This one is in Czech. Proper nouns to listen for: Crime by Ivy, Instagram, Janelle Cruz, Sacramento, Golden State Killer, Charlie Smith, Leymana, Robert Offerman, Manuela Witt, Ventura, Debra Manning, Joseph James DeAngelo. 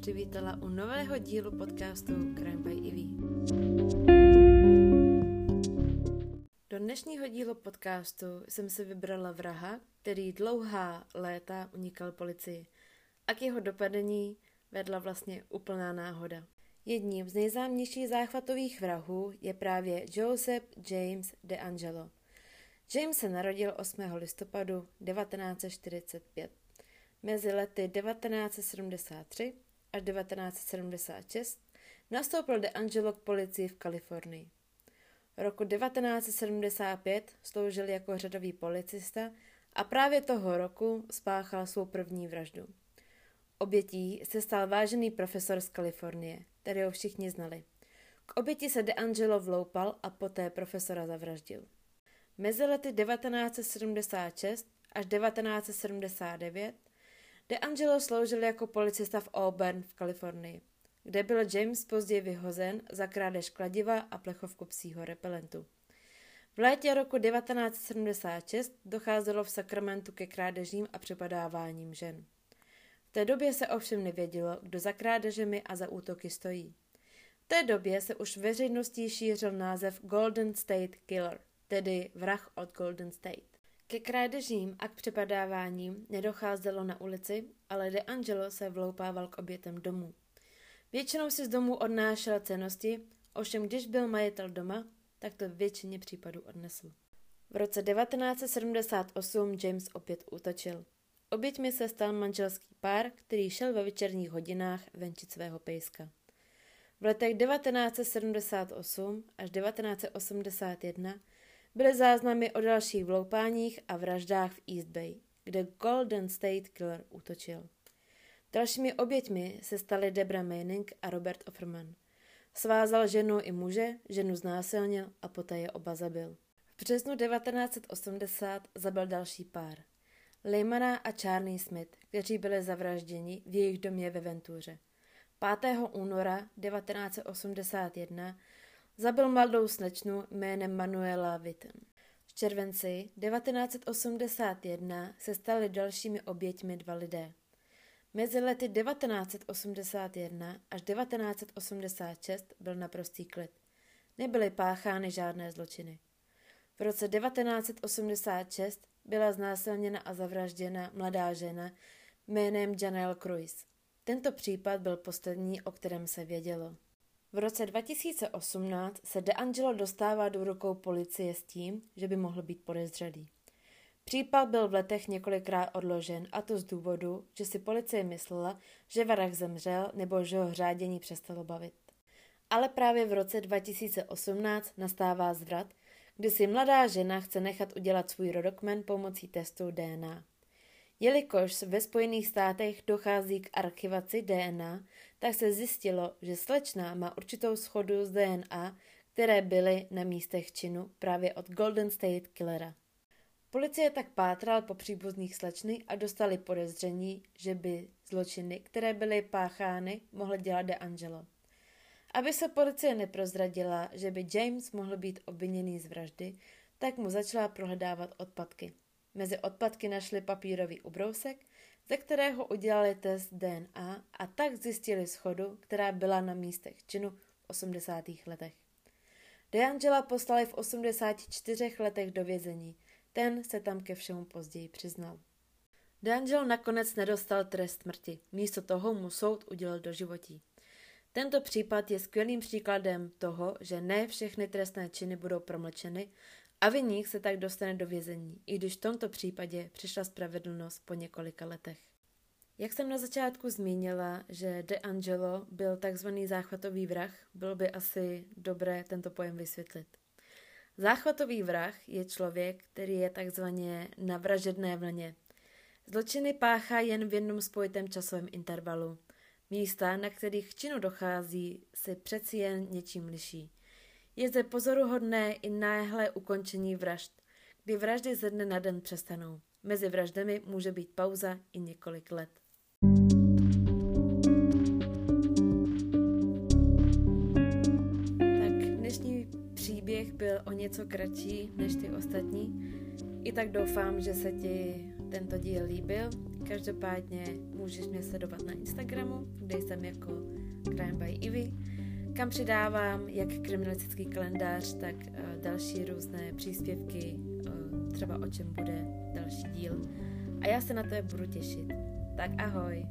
přivítala u nového dílu podcastu Crime by Ivy. Do dnešního dílu podcastu jsem si vybrala vraha, který dlouhá léta unikal policii. A k jeho dopadení vedla vlastně úplná náhoda. Jedním z nejznámějších záchvatových vrahů je právě Joseph James DeAngelo. James se narodil 8. listopadu 1945. Mezi lety 1973 až 1976 nastoupil DeAngelo k policii v Kalifornii. Roku 1975 sloužil jako řadový policista a právě toho roku spáchal svou první vraždu. Obětí se stal vážený profesor z Kalifornie, kterého všichni znali. K oběti se DeAngelo vloupal a poté profesora zavraždil. Mezi lety 1976 až 1979 DeAngelo sloužil jako policista v Auburn v Kalifornii, kde byl James později vyhozen za krádež kladiva a plechovku psího repelentu. V létě roku 1976 docházelo v Sacramentu ke krádežím a přepadáváním žen. V té době se ovšem nevědělo, kdo za krádežemi a za útoky stojí. V té době se už veřejností šířil název Golden State Killer, tedy vrah od Golden State. Ke krádežím a k přepadáváním nedocházelo na ulici, ale DeAngelo se vloupával k obětem domů. Většinou si z domu odnášel cennosti, ovšem když byl majitel doma, tak to v většině případů odnesl. V roce 1978 James opět útočil. Oběťmi se stal manželský pár, který šel ve večerních hodinách venčit svého pejska. V letech 1978 až 1981 byly záznamy o dalších vloupáních a vraždách v East Bay, kde Golden State Killer útočil. Dalšími oběťmi se staly Debra Manning a Robert Offerman. Svázal ženu i muže, ženu znásilnil a poté je oba zabil. V březnu 1980 zabil další pár. Leymana a Charlie Smith, kteří byli zavražděni v jejich domě ve Ventuře. 5. února 1981 zabil mladou slečnu jménem Manuela Witt. V červenci 1981 se staly dalšími oběťmi dva lidé. Mezi lety 1981 až 1986 byl naprostý klid. Nebyly páchány žádné zločiny. V roce 1986 byla znásilněna a zavražděna mladá žena jménem Janelle Cruz. Tento případ byl poslední, o kterém se vědělo. V roce 2018 se DeAngelo dostává do rukou policie s tím, že by mohl být podezřelý. Případ byl v letech několikrát odložen, a to z důvodu, že si policie myslela, že vrah zemřel nebo že ho hřádění přestalo bavit. Ale právě v roce 2018 nastává zvrat, kdy si mladá žena chce nechat udělat svůj rodokmen pomocí testu DNA. Jelikož ve Spojených státech dochází k archivaci DNA, tak se zjistilo, že slečna má určitou shodu z DNA, které byly na místech činu právě od Golden State Killera. Policie tak pátral po příbuzných slečny a dostali podezření, že by zločiny, které byly páchány, mohl dělat DeAngelo. Aby se policie neprozradila, že by James mohl být obviněný z vraždy, tak mu začala prohledávat odpadky. Mezi odpadky našli papírový ubrousek, ze kterého udělali test DNA a tak zjistili shodu, která byla na místech činu v 80. letech. DeAngela poslali v 84 letech do vězení. Ten se tam ke všemu později přiznal. DeAngelo nakonec nedostal trest smrti, místo toho mu soud udělal doživotí. Tento případ je skvělým příkladem toho, že ne všechny trestné činy budou promlčeny a viník se tak dostane do vězení, i když v tomto případě přišla spravedlnost po několika letech. Jak jsem na začátku zmínila, že DeAngelo byl takzvaný záchvatový vrah, bylo by asi dobré tento pojem vysvětlit. Záchvatový vrah je člověk, který je takzvaně na vražedné vlně. Zločiny páchá jen v jednom spojitém časovém intervalu. Místa, na kterých k činu dochází, se přeci jen něčím liší. Je zde pozoruhodné i náhlé ukončení vražd, kdy vraždy ze dne na den přestanou. Mezi vraždami může být pauza i několik let. Tak dnešní příběh byl o něco kratší než ty ostatní. I tak doufám, že se ti tento díl líbil Každopádně můžeš mě sledovat na Instagramu, kde jsem jako Crime by Ivy, kam přidávám jak kriminalistický kalendář, tak další různé příspěvky, třeba o čem bude další díl. A já se na to budu těšit. Tak ahoj!